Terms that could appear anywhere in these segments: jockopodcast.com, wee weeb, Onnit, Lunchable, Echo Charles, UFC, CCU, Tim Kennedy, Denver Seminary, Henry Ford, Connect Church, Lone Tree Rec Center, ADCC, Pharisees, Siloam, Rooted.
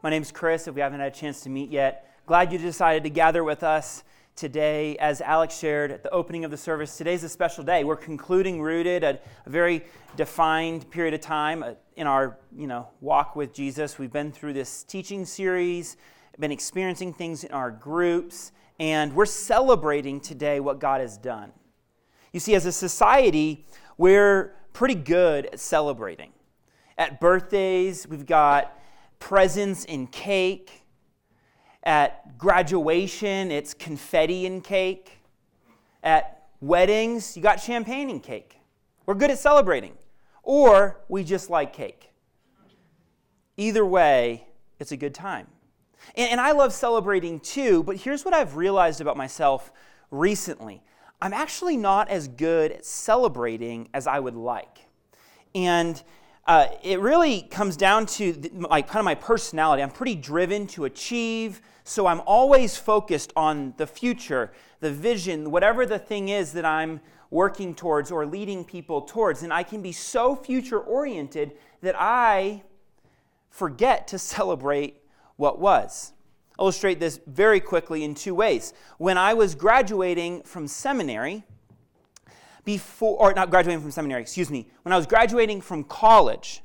My name's Chris, if we haven't had a chance to meet yet. Glad you decided to gather with us today. As Alex shared at the opening of the service, today's a special day. We're concluding Rooted, a very defined period of time in our walk with Jesus. We've been through this teaching series, been experiencing things in our groups, and we're celebrating today what God has done. You see, as a society, we're pretty good at celebrating. At birthdays, we've got presents and cake. At graduation, it's confetti and cake. At weddings, you got champagne and cake. We're good at celebrating, or we just like cake. Either way, it's a good time. And I love celebrating too, but here's what I've realized about myself recently. I'm actually not as good at celebrating as I would like. And it really comes down to my personality. I'm pretty driven to achieve, so I'm always focused on the future, the vision, whatever the thing is that I'm working towards or leading people towards. And I can be so future-oriented that I forget to celebrate what was. I'll illustrate this very quickly in two ways. When I was graduating from seminary, When I was graduating from college,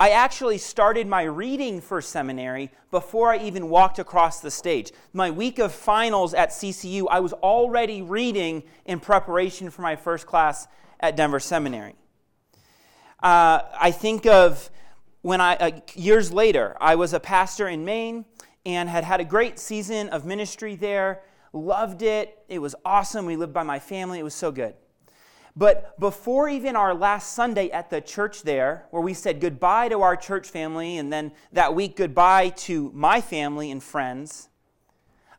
I actually started my reading for seminary before I even walked across the stage. My week of finals at CCU, I was already reading in preparation for my first class at Denver Seminary. I think of when years later, I was a pastor in Maine and had a great season of ministry there, loved it. It was awesome. We lived by my family. It was so good. But before even our last Sunday at the church there, where we said goodbye to our church family, and then that week goodbye to my family and friends,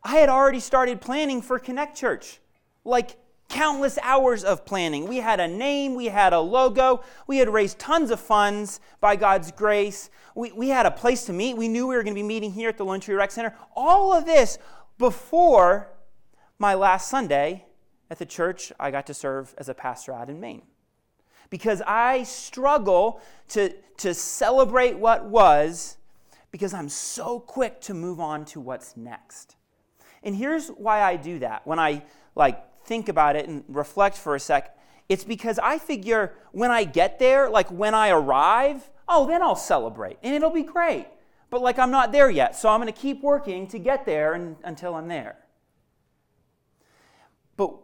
I had already started planning for Connect Church. Like countless hours of planning. We had a name, we had a logo, we had raised tons of funds by God's grace. We had a place to meet. We knew we were going to be meeting here at the Lone Tree Rec Center. All of this before my last Sunday at the church I got to serve as a pastor out in Maine. Because I struggle to celebrate what was, because I'm so quick to move on to what's next. And here's why I do that. When I think about it and reflect for a sec, it's because I figure when I get there, when I arrive, then I'll celebrate and it'll be great. But I'm not there yet, so I'm going to keep working to get there until I'm there. But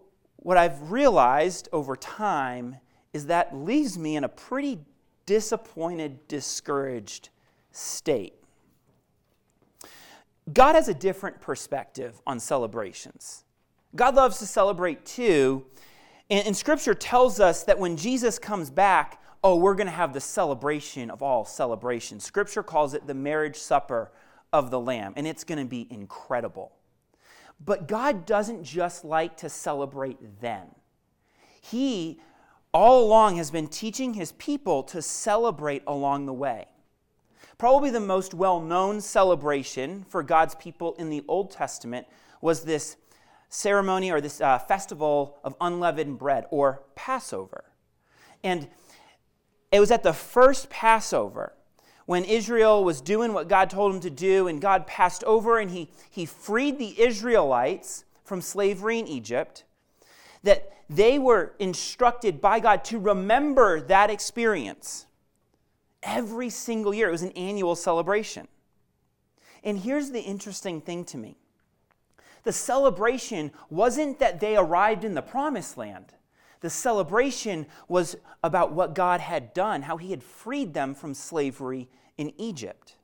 what I've realized over time is that leaves me in a pretty disappointed, discouraged state. God has a different perspective on celebrations. God loves to celebrate too, and Scripture tells us that when Jesus comes back, we're going to have the celebration of all celebrations. Scripture calls it the marriage supper of the Lamb, and it's going to be incredible. But God doesn't just like to celebrate then. He, all along, has been teaching His people to celebrate along the way. Probably the most well-known celebration for God's people in the Old Testament was this ceremony or this festival of unleavened bread, or Passover. And it was at the first Passover when Israel was doing what God told them to do, and God passed over and He freed the Israelites from slavery in Egypt, that they were instructed by God to remember that experience every single year. It was an annual celebration. And here's the interesting thing to me. The celebration wasn't that they arrived in the Promised Land. The celebration was about what God had done, how He had freed them from slavery in Egypt.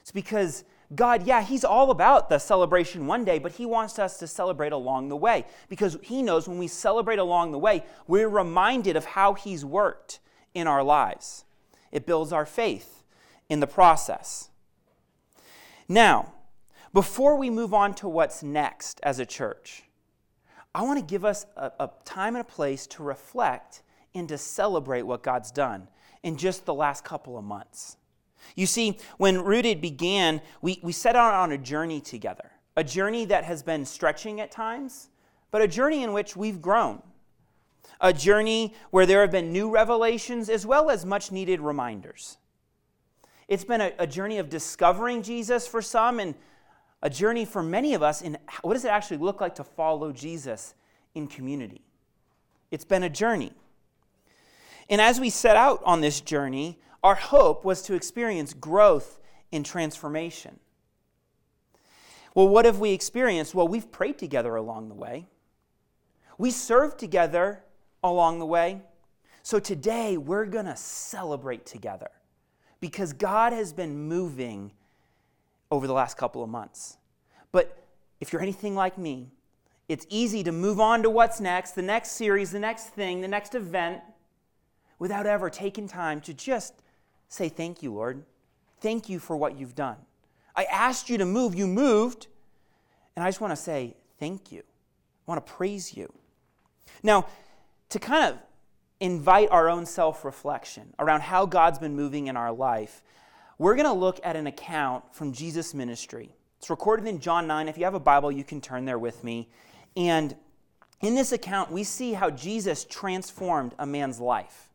It's because God, He's all about the celebration one day, but He wants us to celebrate along the way, because He knows when we celebrate along the way, we're reminded of how He's worked in our lives. It builds our faith in the process. Now, Before we move on to what's next as a church, I want to give us a time and a place to reflect and to celebrate what God's done in just the last couple of months. You see, when Rooted began, we set out on a journey together, a journey that has been stretching at times, but a journey in which we've grown, a journey where there have been new revelations as well as much-needed reminders. It's been a journey of discovering Jesus for some, and a journey for many of us in what does it actually look like to follow Jesus in community. It's been a journey. And as we set out on this journey, our hope was to experience growth and transformation. Well, what have we experienced? Well, we've prayed together along the way. We served together along the way. So today, we're going to celebrate together because God has been moving over the last couple of months. But if you're anything like me, it's easy to move on to what's next, the next series, the next thing, the next event, without ever taking time to just say, thank you, Lord. Thank you for what you've done. I asked you to move. You moved. And I just want to say, thank you. I want to praise you. Now, to kind of invite our own self-reflection around how God's been moving in our life, we're going to look at an account from Jesus' ministry. It's recorded in John 9. If you have a Bible, you can turn there with me. And in this account, we see how Jesus transformed a man's life.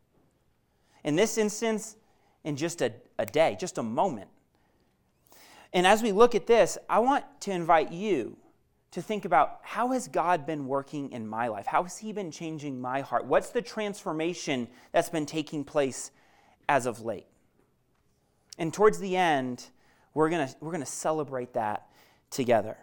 In this instance, in just a day, just a moment. And as we look at this, I want to invite you to think about, how has God been working in my life? How has He been changing my heart? What's the transformation that's been taking place as of late? And towards the end, we're gonna celebrate that together.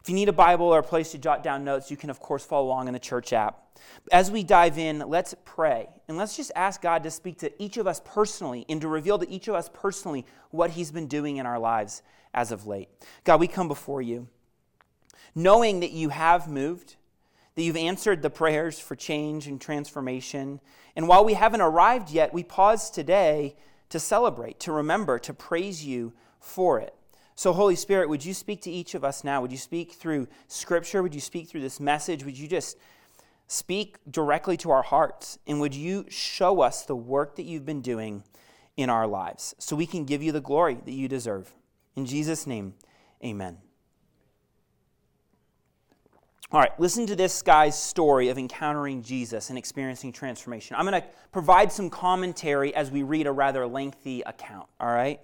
If you need a Bible or a place to jot down notes, you can, of course, follow along in the church app. As we dive in, let's pray. And let's just ask God to speak to each of us personally and to reveal to each of us personally what He's been doing in our lives as of late. God, we come before You, knowing that You have moved, that You've answered the prayers for change and transformation. And while we haven't arrived yet, we pause today to celebrate, to remember, to praise You for it. So, Holy Spirit, would You speak to each of us now? Would You speak through Scripture? Would You speak through this message? Would You just speak directly to our hearts? And would You show us the work that You've been doing in our lives so we can give You the glory that You deserve? In Jesus' name, amen. All right, listen to this guy's story of encountering Jesus and experiencing transformation. I'm going to provide some commentary as we read a rather lengthy account, all right?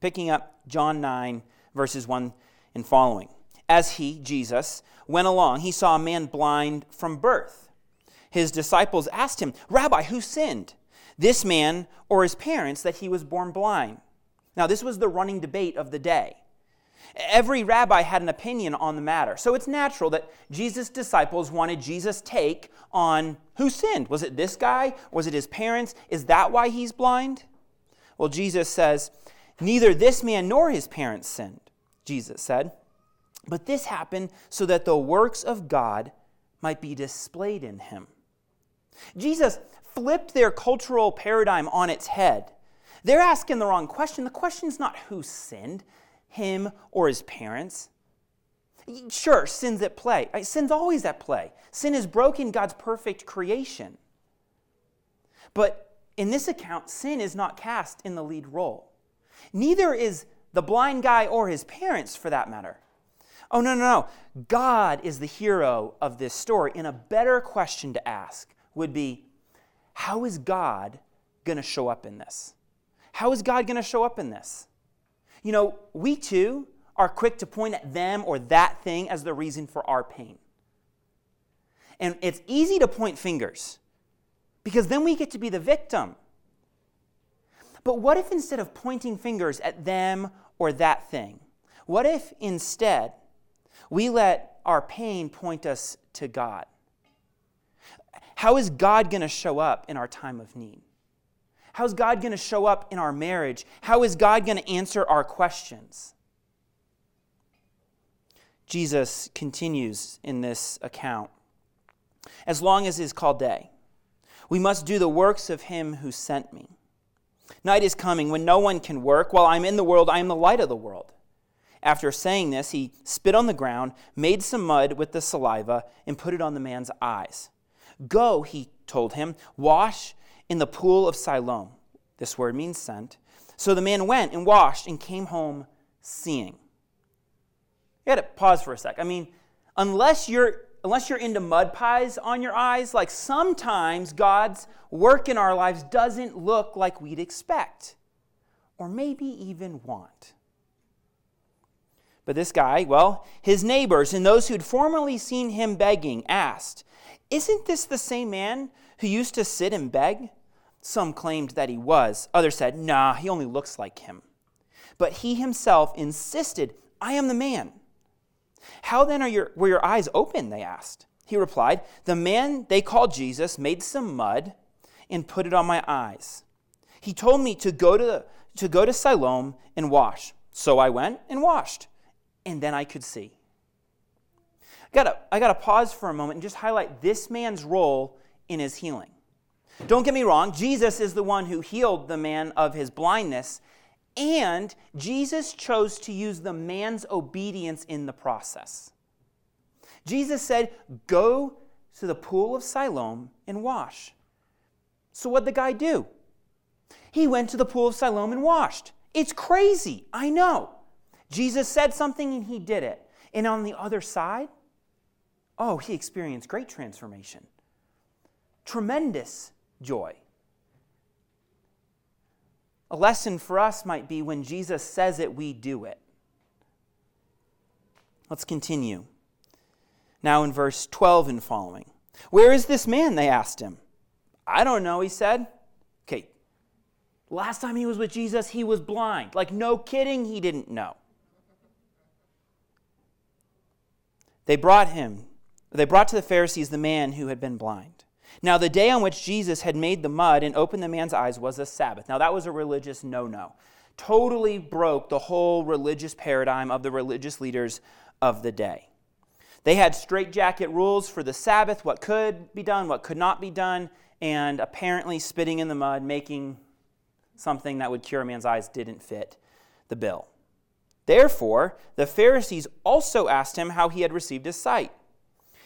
Picking up John 9, verses 1 and following. As he, Jesus, went along, he saw a man blind from birth. His disciples asked him, Rabbi, who sinned, this man or his parents, that he was born blind? Now, this was the running debate of the day. Every rabbi had an opinion on the matter. So it's natural that Jesus' disciples wanted Jesus' take on who sinned. Was it this guy? Was it his parents? Is that why he's blind? Well, Jesus says, neither this man nor his parents sinned, Jesus said, but this happened so that the works of God might be displayed in him. Jesus flipped their cultural paradigm on its head. They're asking the wrong question. The question's not who sinned, him or his parents. Sure, sin's at play. Sin's always at play. Sin has broken God's perfect creation. But in this account, sin is not cast in the lead role. Neither is the blind guy or his parents, for that matter. Oh, no. God is the hero of this story. And a better question to ask would be, how is God going to show up in this? How is God going to show up in this? You know, we too are quick to point at them or that thing as the reason for our pain. And it's easy to point fingers because then we get to be the victim. But what if instead of pointing fingers at them or that thing, what if instead we let our pain point us to God? How is God going to show up in our time of need? How is God going to show up in our marriage? How is God going to answer our questions? Jesus continues in this account. As long as is called day, we must do the works of Him who sent me. Night is coming when no one can work. While I am in the world, I am the light of the world. After saying this, he spit on the ground, made some mud with the saliva, and put it on the man's eyes. Go, he told him, wash in the pool of Siloam. This word means sent. So the man went and washed and came home seeing. You gotta pause for a sec. I mean, unless you're into mud pies on your eyes, like sometimes God's work in our lives doesn't look like we'd expect or maybe even want. But this guy, well, his neighbors and those who'd formerly seen him begging asked, "Isn't this the same man who used to sit and beg?" Some claimed that he was. Others said, "Nah, he only looks like him." But he himself insisted, "I am the man." "How then were your eyes open?" they asked. He replied, "The man they called Jesus made some mud and put it on my eyes. He told me to go to Siloam and wash. So I went and washed, and then I could see." I gotta pause for a moment and just highlight this man's role in his healing. Don't get me wrong, Jesus is the one who healed the man of his blindness, and Jesus chose to use the man's obedience in the process. Jesus said, "Go to the pool of Siloam and wash." So what did the guy do? He went to the pool of Siloam and washed. It's crazy, I know. Jesus said something and he did it. And on the other side, oh, he experienced great transformation. Tremendous joy. A lesson for us might be when Jesus says it, we do it. Let's continue. Now in verse 12 and following. "Where is this man?" they asked him. "I don't know," he said. Okay, last time he was with Jesus, he was blind. Like, no kidding, he didn't know. They brought to the Pharisees the man who had been blind. Now the day on which Jesus had made the mud and opened the man's eyes was a Sabbath. Now that was a religious no-no. Totally broke the whole religious paradigm of the religious leaders of the day. They had straitjacket rules for the Sabbath, what could be done, what could not be done, and apparently spitting in the mud, making something that would cure a man's eyes didn't fit the bill. Therefore, the Pharisees also asked him how he had received his sight.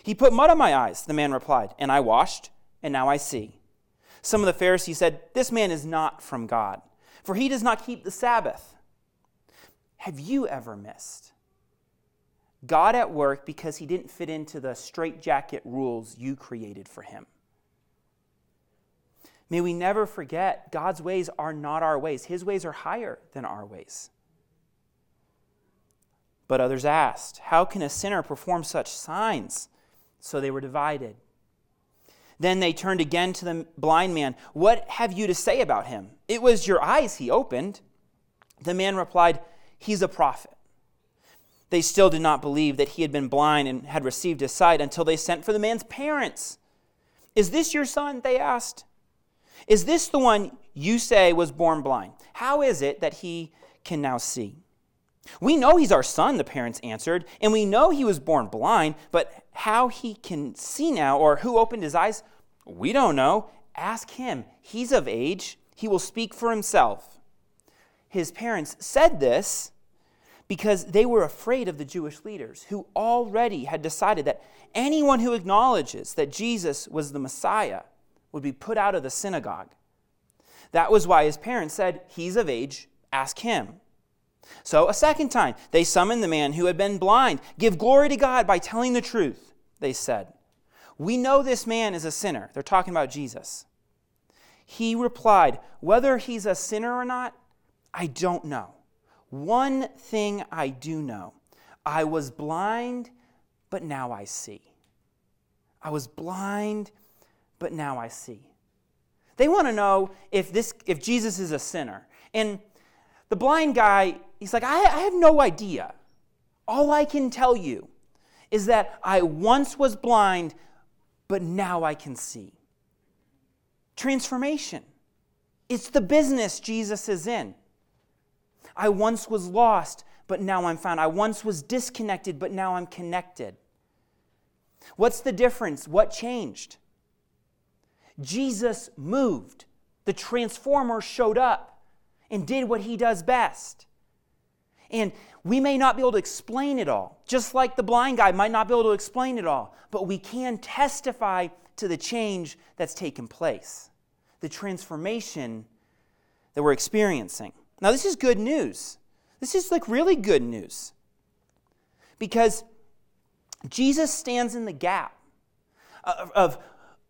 "He put mud on my eyes," the man replied, "and I washed, and now I see." Some of the Pharisees said, "This man is not from God, for he does not keep the Sabbath." Have you ever missed God at work because he didn't fit into the straitjacket rules you created for him? May we never forget God's ways are not our ways. His ways are higher than our ways. But others asked, "How can a sinner perform such signs?" So they were divided. Then they turned again to the blind man. "What have you to say about him? It was your eyes he opened." The man replied, "He's a prophet." They still did not believe that he had been blind and had received his sight until they sent for the man's parents. "Is this your son?" they asked. "Is this the one you say was born blind? How is it that he can now see?" "We know he's our son," the parents answered, "and we know he was born blind, but how he can see now or who opened his eyes, we don't know. Ask him. He's of age. He will speak for himself." His parents said this because they were afraid of the Jewish leaders who already had decided that anyone who acknowledges that Jesus was the Messiah would be put out of the synagogue. That was why his parents said, "He's of age. Ask him." So a second time, they summoned the man who had been blind. "Give glory to God by telling the truth," they said. "We know this man is a sinner." They're talking about Jesus. He replied, "Whether he's a sinner or not, I don't know. One thing I do know. I was blind, but now I see." I was blind, but now I see. They want to know if Jesus is a sinner. And the blind guy, he's like, I have no idea. All I can tell you is that I once was blind, but now I can see. Transformation. It's the business Jesus is in. I once was lost, but now I'm found. I once was disconnected, but now I'm connected. What's the difference? What changed? Jesus moved. The transformer showed up and did what he does best. And we may not be able to explain it all, just like the blind guy might not be able to explain it all, but we can testify to the change that's taken place, the transformation that we're experiencing. Now, this is good news. This is like really good news, because Jesus stands in the gap of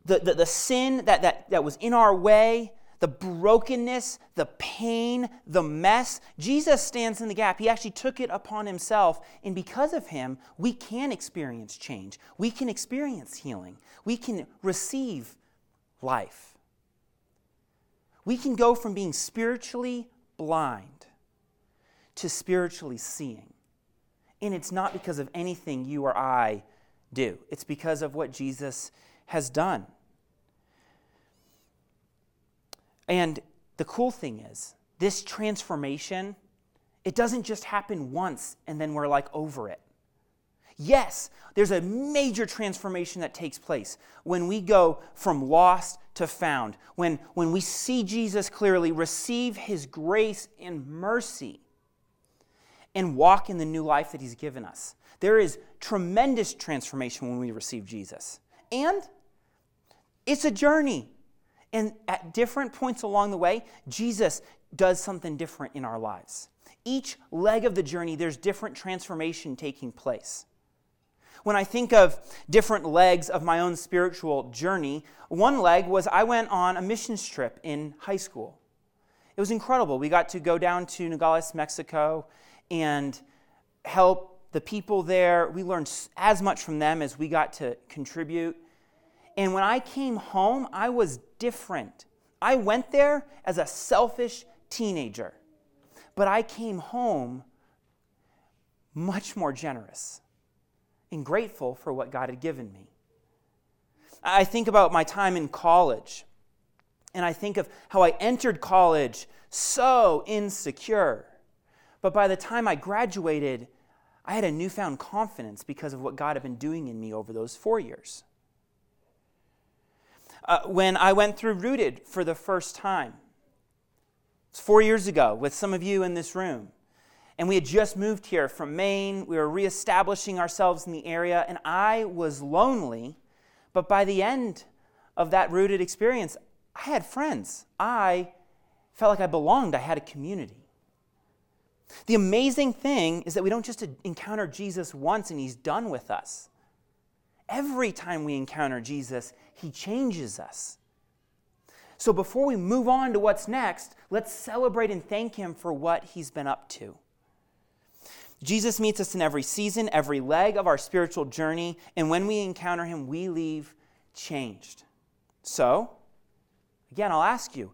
the sin that was in our way, the brokenness, the pain, the mess. Jesus stands in the gap. He actually took it upon himself. And because of him, we can experience change. We can experience healing. We can receive life. We can go from being spiritually blind to spiritually seeing. And it's not because of anything you or I do. It's because of what Jesus has done. And the cool thing is, this transformation, it doesn't just happen once and then we're like over it. Yes, there's a major transformation that takes place when we go from lost to found, when we see Jesus clearly, receive his grace and mercy, and walk in the new life that he's given us. There is tremendous transformation when we receive Jesus. And it's a journey. And at different points along the way, Jesus does something different in our lives. Each leg of the journey, there's different transformation taking place. When I think of different legs of my own spiritual journey, one leg was I went on a missions trip in high school. It was incredible. We got to go down to Nogales, Mexico, and help the people there. We learned as much from them as we got to contribute. And when I came home, I was different. I went there as a selfish teenager, but I came home much more generous and grateful for what God had given me. I think about my time in college, and I think of how I entered college so insecure. But by the time I graduated, I had a newfound confidence because of what God had been doing in me over those 4 years. When I went through Rooted for the first time. It's 4 years ago with some of you in this room. And we had just moved here from Maine. We were reestablishing ourselves in the area. And I was lonely. But by the end of that Rooted experience, I had friends. I felt like I belonged. I had a community. The amazing thing is that we don't just encounter Jesus once and he's done with us. Every time we encounter Jesus, he changes us. So before we move on to what's next, let's celebrate and thank him for what he's been up to. Jesus meets us in every season, every leg of our spiritual journey, and when we encounter him, we leave changed. So, again, I'll ask you,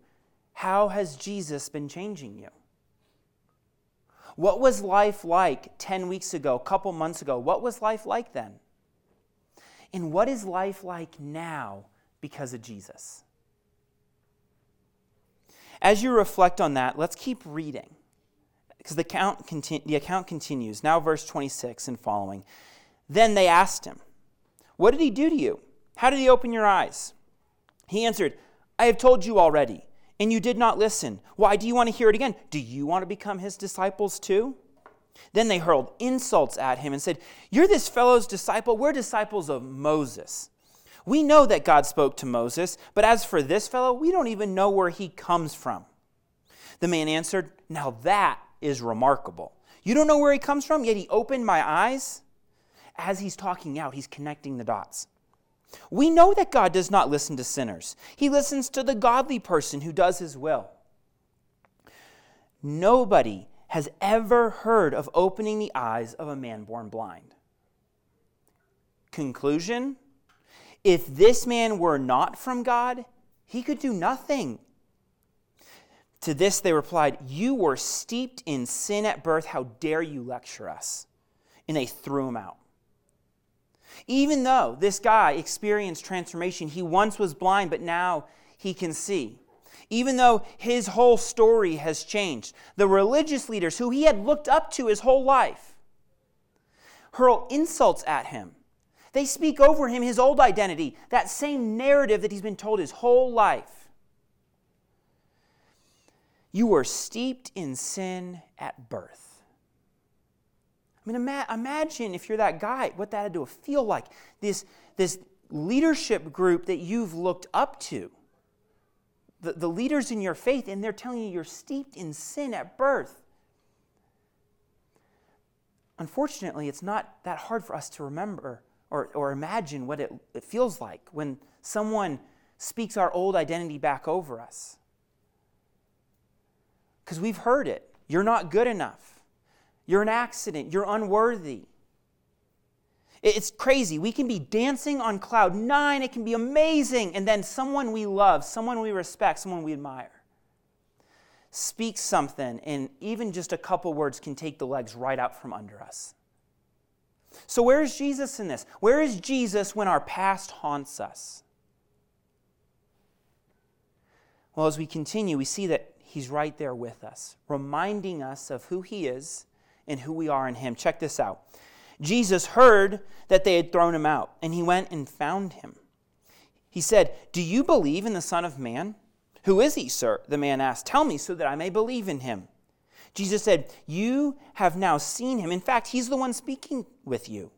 how has Jesus been changing you? What was life like 10 weeks ago, a couple months ago? What was life like then? And what is life like now because of Jesus? As you reflect on that, let's keep reading, because the account continues. Now verse 26 and following. Then they asked him, "What did he do to you? How did he open your eyes?" He answered, "I have told you already, and you did not listen. Why do you want to hear it again? Do you want to become his disciples too?" Then they hurled insults at him and said, "You're this fellow's disciple. We're disciples of Moses. We know that God spoke to Moses, but as for this fellow, we don't even know where he comes from." The man answered, "Now that is remarkable. You don't know where he comes from, yet he opened my eyes." As he's talking out, he's connecting the dots. We know that God does not listen to sinners. He listens to the godly person who does his will. Nobody has ever heard of opening the eyes of a man born blind. Conclusion: if this man were not from God, he could do nothing. To this they replied, "You were steeped in sin at birth. How dare you lecture us?" And they threw him out. Even though this guy experienced transformation, he once was blind, but now he can see. Even though his whole story has changed, the religious leaders who he had looked up to his whole life hurl insults at him. They speak over him his old identity, that same narrative that he's been told his whole life. You were steeped in sin at birth. I mean, imagine if you're that guy, what that had to feel like. This leadership group that you've looked up to, the leaders in your faith, and they're telling you you're steeped in sin at birth. Unfortunately, it's not that hard for us to remember or imagine what it feels like when someone speaks our old identity back over us. Because we've heard it. You're not good enough. You're an accident. You're unworthy. It's crazy. We can be dancing on cloud 9. It can be amazing. And then someone we love, someone we respect, someone we admire, speaks something, and even just a couple words can take the legs right out from under us. So where is Jesus in this? Where is Jesus when our past haunts us? Well, as we continue, we see that he's right there with us, reminding us of who he is and who we are in him. Check this out. Jesus heard that they had thrown him out, and he went and found him. He said, "Do you believe in the Son of Man?" "Who is he, sir?" the man asked. "Tell me so that I may believe in him." Jesus said, "You have now seen him. In fact, he's the one speaking with you."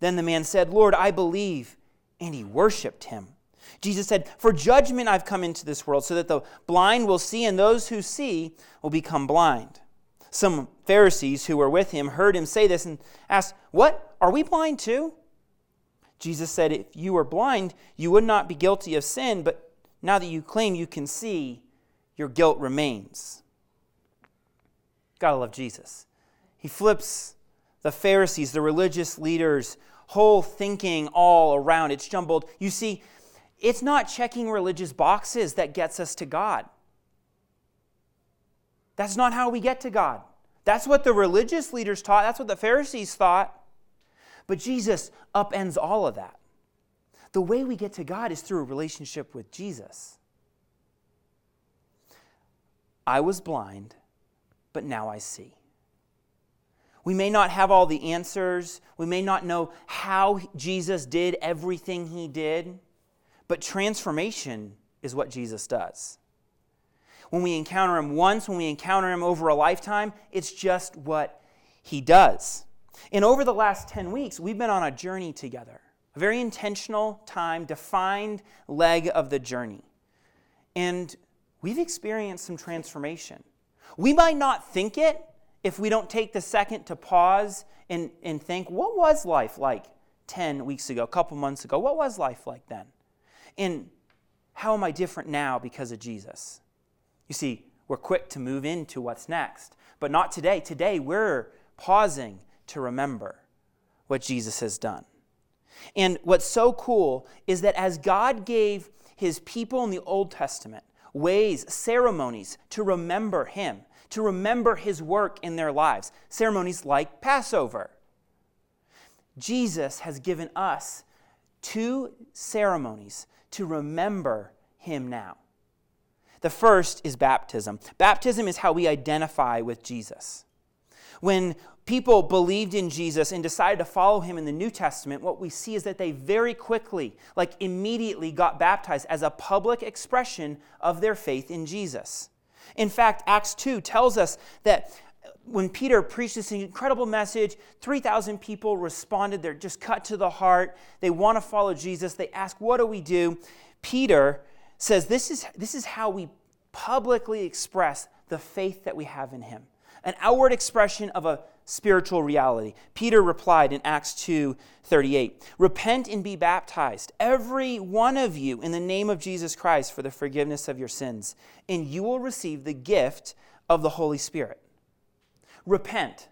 Then the man said, "Lord, I believe." And he worshiped him. Jesus said, "For judgment I've come into this world, so that the blind will see, and those who see will become blind." Some Pharisees who were with him heard him say this and asked, "What? Are we blind too?" Jesus said, "If you were blind, you would not be guilty of sin, but now that you claim you can see, your guilt remains." Gotta love Jesus. He flips the Pharisees, the religious leaders' whole thinking all around. It's jumbled. You see, it's not checking religious boxes that gets us to God. That's not how we get to God. That's what the religious leaders taught. That's what the Pharisees thought. But Jesus upends all of that. The way we get to God is through a relationship with Jesus. I was blind, but now I see. We may not have all the answers. We may not know how Jesus did everything he did. But transformation is what Jesus does. When we encounter him once, when we encounter him over a lifetime, it's just what he does. And over the last 10 weeks, we've been on a journey together, a very intentional time, defined leg of the journey. And we've experienced some transformation. We might not think it if we don't take the second to pause and think, what was life like 10 weeks ago, a couple months ago? What was life like then? And how am I different now because of Jesus? You see, we're quick to move into what's next, but not today. Today, we're pausing to remember what Jesus has done. And what's so cool is that as God gave his people in the Old Testament ways, ceremonies to remember him, to remember his work in their lives, ceremonies like Passover, Jesus has given us 2 ceremonies to remember him now. The first is baptism. Baptism is how we identify with Jesus. When people believed in Jesus and decided to follow him in the New Testament, what we see is that they very quickly, like immediately, got baptized as a public expression of their faith in Jesus. In fact, Acts 2 tells us that when Peter preached this incredible message, 3,000 people responded. They're just cut to the heart. They want to follow Jesus. They ask, what do we do? Peter says, this is how we publicly express the faith that we have in him, an outward expression of a spiritual reality. Peter replied in Acts 2:38, "Repent and be baptized, every one of you, in the name of Jesus Christ for the forgiveness of your sins, and you will receive the gift of the Holy Spirit." Repent.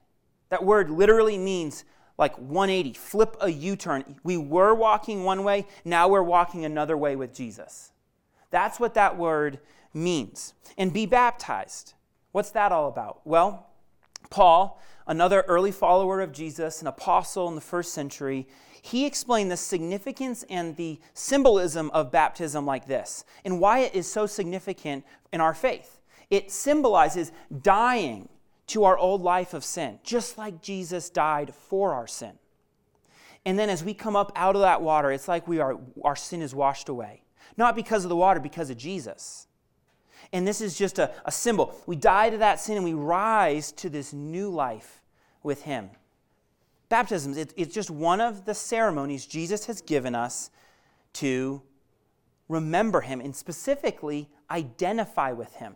That word literally means like 180, flip a U-turn. We were walking one way, now we're walking another way with Jesus. That's what that word means. And be baptized. What's that all about? Well, Paul, another early follower of Jesus, an apostle in the 1st century, he explained the significance and the symbolism of baptism like this, and why it is so significant in our faith. It symbolizes dying to our old life of sin, just like Jesus died for our sin. And then as we come up out of that water, it's like our sin is washed away. Not because of the water, because of Jesus. And this is just a symbol. We die to that sin and we rise to this new life with him. baptisms. It's just one of the ceremonies Jesus has given us to remember him and specifically identify with him.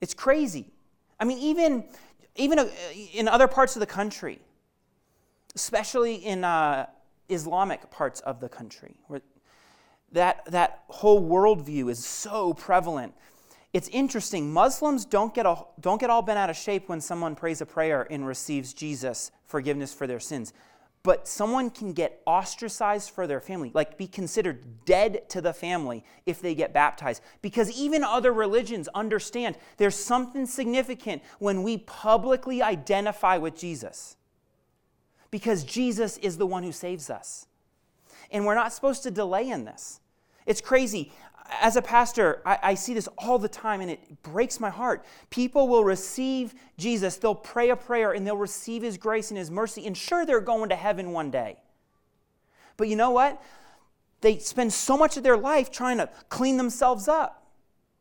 It's crazy. I mean, even in other parts of the country, especially in Islamic parts of the country, where that whole worldview is so prevalent. It's interesting. Muslims don't get all bent out of shape when someone prays a prayer and receives Jesus' forgiveness for their sins. But someone can get ostracized for their family, like be considered dead to the family if they get baptized. Because even other religions understand there's something significant when we publicly identify with Jesus. Because Jesus is the one who saves us. And we're not supposed to delay in this. It's crazy. As a pastor, I see this all the time, and it breaks my heart. People will receive Jesus. They'll pray a prayer, and they'll receive his grace and his mercy. And sure, they're going to heaven one day. But you know what? They spend so much of their life trying to clean themselves up.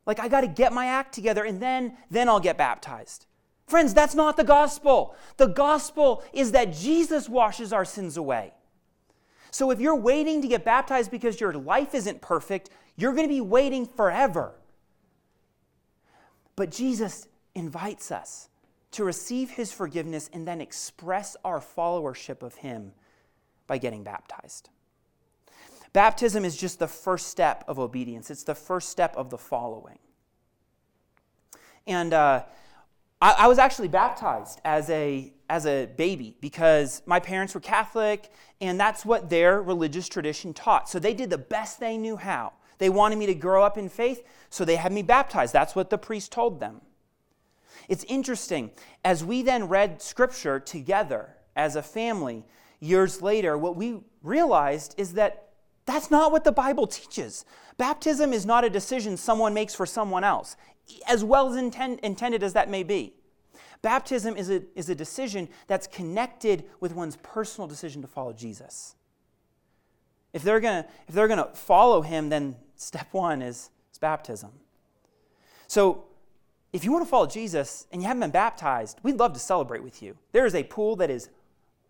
Like, I got to get my act together, and then I'll get baptized. Friends, that's not the gospel. The gospel is that Jesus washes our sins away. So if you're waiting to get baptized because your life isn't perfect, you're going to be waiting forever. But Jesus invites us to receive his forgiveness and then express our followership of him by getting baptized. Baptism is just the first step of obedience. It's the first step of the following. And I was actually baptized as a baby because my parents were Catholic, and that's what their religious tradition taught. So they did the best they knew how. They wanted me to grow up in faith, so they had me baptized. That's what the priest told them. It's interesting. As we then read Scripture together as a family years later, what we realized is that that's not what the Bible teaches. Baptism is not a decision someone makes for someone else, as well as intended as that may be. Baptism is a decision that's connected with one's personal decision to follow Jesus. If they're gonna follow him, then step one is baptism. So if you want to follow Jesus and you haven't been baptized, we'd love to celebrate with you. There is a pool that is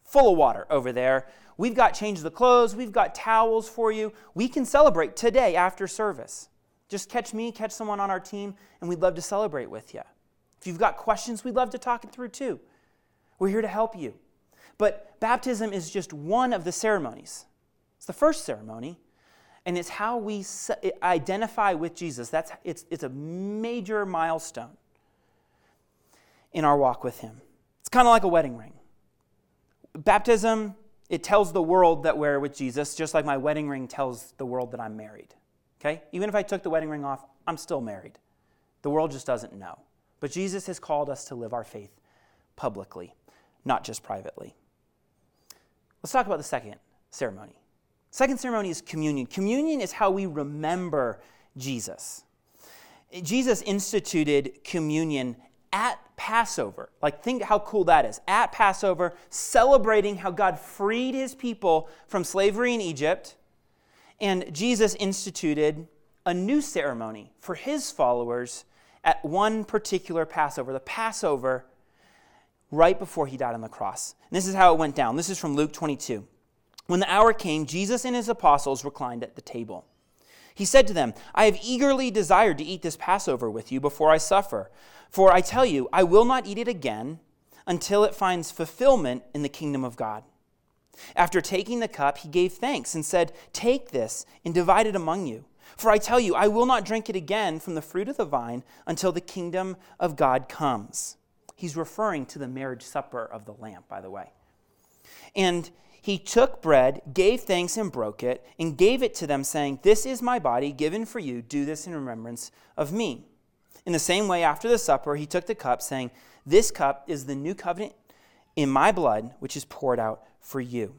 full of water over there. We've got changes of clothes. We've got towels for you. We can celebrate today after service. Just catch someone on our team, and we'd love to celebrate with you. If you've got questions, we'd love to talk it through too. We're here to help you. But baptism is just one of the ceremonies. It's the first ceremony, and it's how we identify with Jesus. It's a major milestone in our walk with him. It's kind of like a wedding ring. Baptism, it tells the world that we're with Jesus, just like my wedding ring tells the world that I'm married. Okay? Even if I took the wedding ring off, I'm still married. The world just doesn't know. But Jesus has called us to live our faith publicly, not just privately. Let's talk about the second ceremony. Second ceremony is communion. Communion is how we remember Jesus. Jesus instituted communion at Passover. Like, think how cool that is. At Passover, celebrating how God freed his people from slavery in Egypt. And Jesus instituted a new ceremony for his followers at one particular Passover, the Passover right before he died on the cross. And this is how it went down. This is from Luke 22. When the hour came, Jesus and his apostles reclined at the table. He said to them, "I have eagerly desired to eat this Passover with you before I suffer. For I tell you, I will not eat it again until it finds fulfillment in the kingdom of God." After taking the cup, he gave thanks and said, "Take this and divide it among you. For I tell you, I will not drink it again from the fruit of the vine until the kingdom of God comes." He's referring to the marriage supper of the Lamb, by the way. And he took bread, gave thanks, and broke it, and gave it to them, saying, "This is my body given for you. Do this in remembrance of me." In the same way, after the supper, he took the cup, saying, "This cup is the new covenant in my blood, which is poured out for you."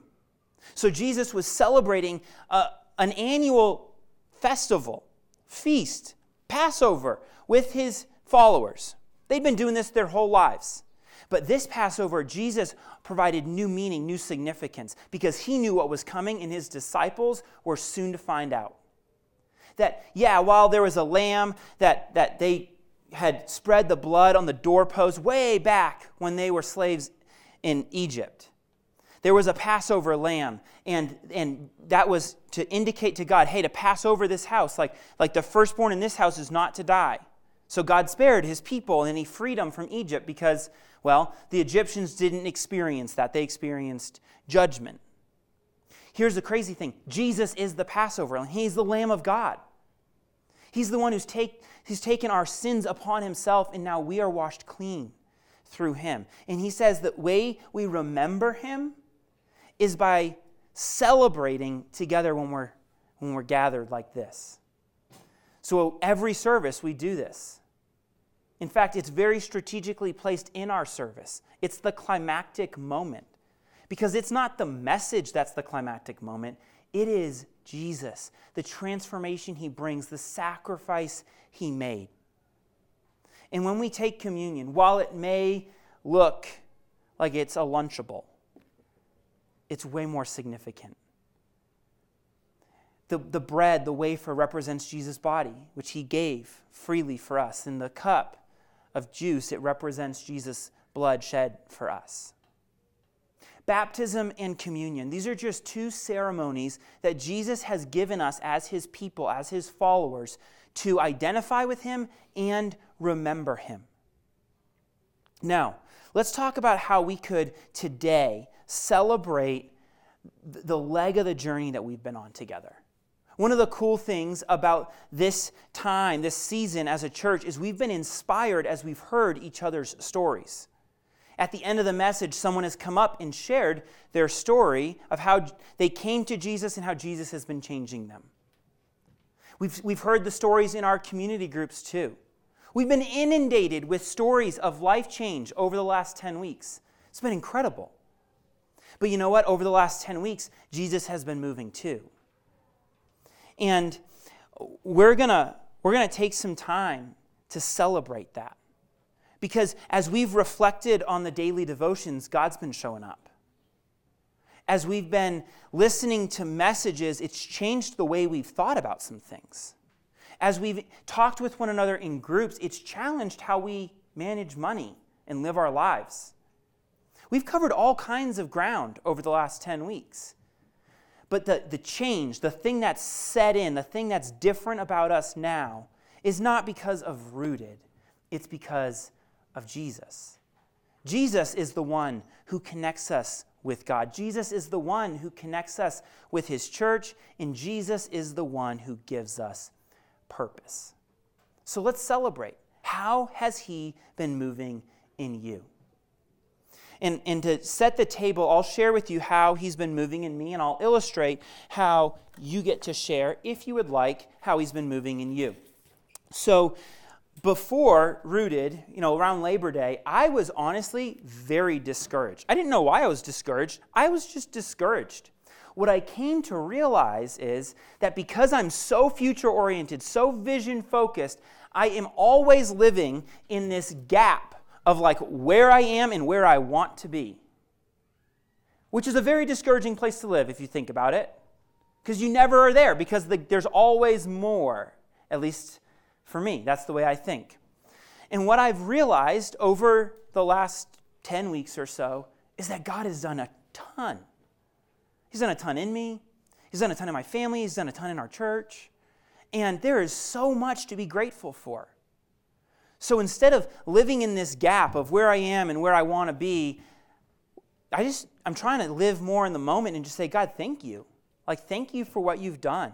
So Jesus was celebrating an annual festival, feast, Passover with his followers. They'd been doing this their whole lives. But this Passover, Jesus provided new meaning, new significance, because he knew what was coming, and his disciples were soon to find out. That, yeah, while there was a lamb that they had spread the blood on the doorpost way back when they were slaves in Egypt. There was a Passover lamb, and that was to indicate to God, hey, to pass over this house, like the firstborn in this house is not to die. So God spared his people, and he freed them from Egypt because, well, the Egyptians didn't experience that. They experienced judgment. Here's the crazy thing. Jesus is the Passover lamb. He's the Lamb of God. He's the one who's taken our sins upon himself, and now we are washed clean through him. And he says the way we remember him is by celebrating together when we're gathered like this. So every service we do this. In fact, it's very strategically placed in our service. It's the climactic moment. Because it's not the message that's the climactic moment. It is Jesus, the transformation he brings, the sacrifice he made. And when we take communion, while it may look like it's a Lunchable, it's way more significant. The bread, the wafer, represents Jesus' body, which he gave freely for us. And the cup of juice, it represents Jesus' blood shed for us. Baptism and communion, these are just two ceremonies that Jesus has given us as his people, as his followers, to identify with him and remember him. Now, let's talk about how we could today celebrate the leg of the journey that we've been on together. One of the cool things about this time, this season as a church, is we've been inspired as we've heard each other's stories. At the end of the message, someone has come up and shared their story of how they came to Jesus and how Jesus has been changing them. We've heard the stories in our community groups too. We've been inundated with stories of life change over the last 10 weeks. It's been incredible. But you know what? Over the last 10 weeks, Jesus has been moving too. And we're gonna take some time to celebrate that. Because as we've reflected on the daily devotions, God's been showing up. As we've been listening to messages, it's changed the way we've thought about some things. As we've talked with one another in groups, it's challenged how we manage money and live our lives. We've covered all kinds of ground over the last 10 weeks. But the change, the thing that's set in, the thing that's different about us now is not because of Rooted. It's because of Jesus. Jesus is the one who connects us with God. Jesus is the one who connects us with his church. And Jesus is the one who gives us purpose. So let's celebrate. How has he been moving in you? And to set the table, I'll share with you how he's been moving in me, and I'll illustrate how you get to share, if you would like, how he's been moving in you. So before Rooted, around Labor Day, I was honestly very discouraged. I didn't know why I was discouraged. I was just discouraged. What I came to realize is that because I'm so future-oriented, so vision-focused, I am always living in this gap of where I am and where I want to be, which is a very discouraging place to live if you think about it, because you never are there, because there's always more, at least for me. That's the way I think. And what I've realized over the last 10 weeks or so is that God has done a ton. He's done a ton in me. He's done a ton in my family. He's done a ton in our church. And there is so much to be grateful for. So instead of living in this gap of where I am and where I want to be, I'm trying to live more in the moment and just say, God, thank you. Thank you for what you've done.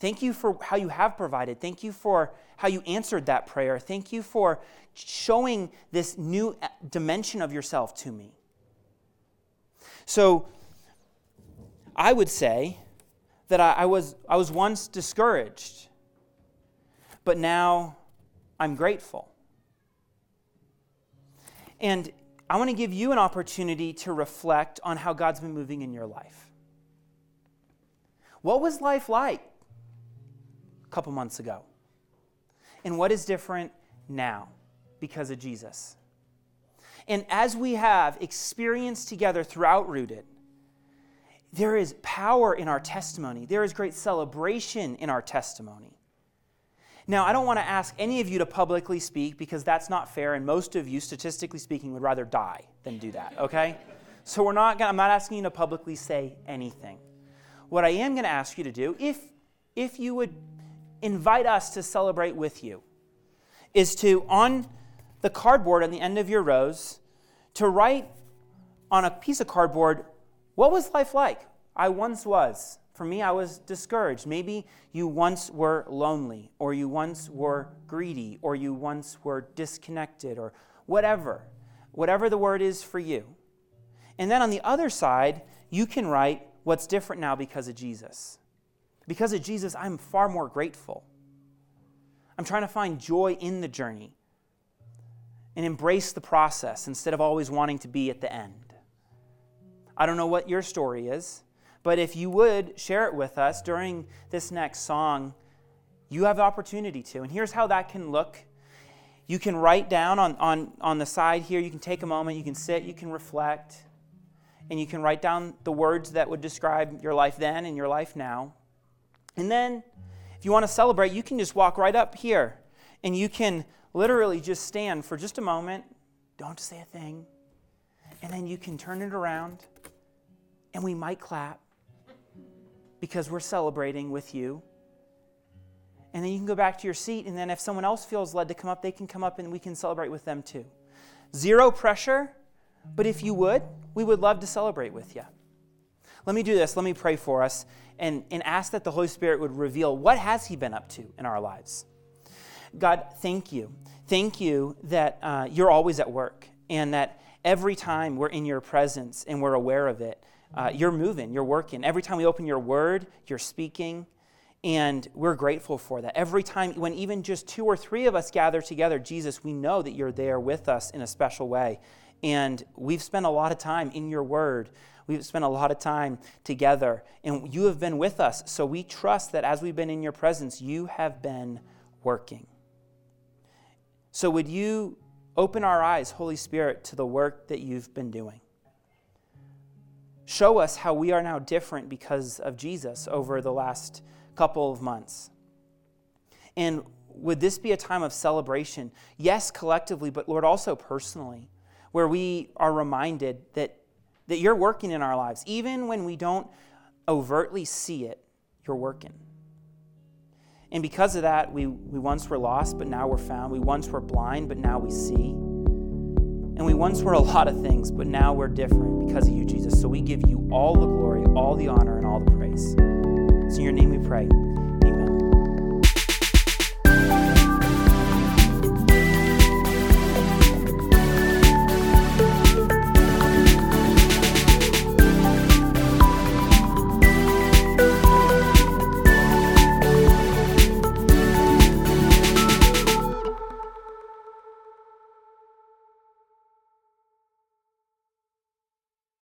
Thank you for how you have provided. Thank you for how you answered that prayer. Thank you for showing this new dimension of yourself to me. So I would say that I was once discouraged, but now I'm grateful. And I want to give you an opportunity to reflect on how God's been moving in your life. What was life like a couple months ago? And what is different now because of Jesus? And as we have experienced together throughout Rooted, there is power in our testimony. There is great celebration in our testimony. Now, I don't want to ask any of you to publicly speak because that's not fair, and most of you, statistically speaking, would rather die than do that, okay? So I'm not asking you to publicly say anything. What I am going to ask you to do, if you would invite us to celebrate with you, is to, on the cardboard on the end of your rows, to write on a piece of cardboard, what was life like? I once was. For me, I was discouraged. Maybe you once were lonely, or you once were greedy, or you once were disconnected, or whatever. Whatever the word is for you. And then on the other side, you can write what's different now because of Jesus. Because of Jesus, I'm far more grateful. I'm trying to find joy in the journey and embrace the process instead of always wanting to be at the end. I don't know what your story is, but if you would share it with us during this next song, you have the opportunity to. And here's how that can look. You can write down on the side here, you can take a moment, you can sit, you can reflect, and you can write down the words that would describe your life then and your life now. And then, if you want to celebrate, you can just walk right up here, and you can literally just stand for just a moment, don't say a thing, and then you can turn it around, and we might clap because we're celebrating with you. And then you can go back to your seat, and then if someone else feels led to come up, they can come up and we can celebrate with them too. Zero pressure, but if you would, we would love to celebrate with you. Let me do this. Let me pray for us and ask that the Holy Spirit would reveal what has He been up to in our lives. God, thank you. Thank you that you're always at work, and that every time we're in your presence and we're aware of it, you're moving, you're working. Every time we open your word, you're speaking, and we're grateful for that. Every time, when even just 2 or 3 of us gather together, Jesus, we know that you're there with us in a special way. And we've spent a lot of time in your word. We've spent a lot of time together, and you have been with us. So we trust that as we've been in your presence, you have been working. So would you open our eyes, Holy Spirit, to the work that you've been doing? Show us how we are now different because of Jesus over the last couple of months. And would this be a time of celebration? Yes, collectively, but Lord, also personally, where we are reminded that you're working in our lives. Even when we don't overtly see it, you're working. And because of that, we once were lost, but now we're found. We once were blind, but now we see. And we once were a lot of things, but now we're different because of you, Jesus. So we give you all the glory, all the honor, and all the praise. It's in your name we pray.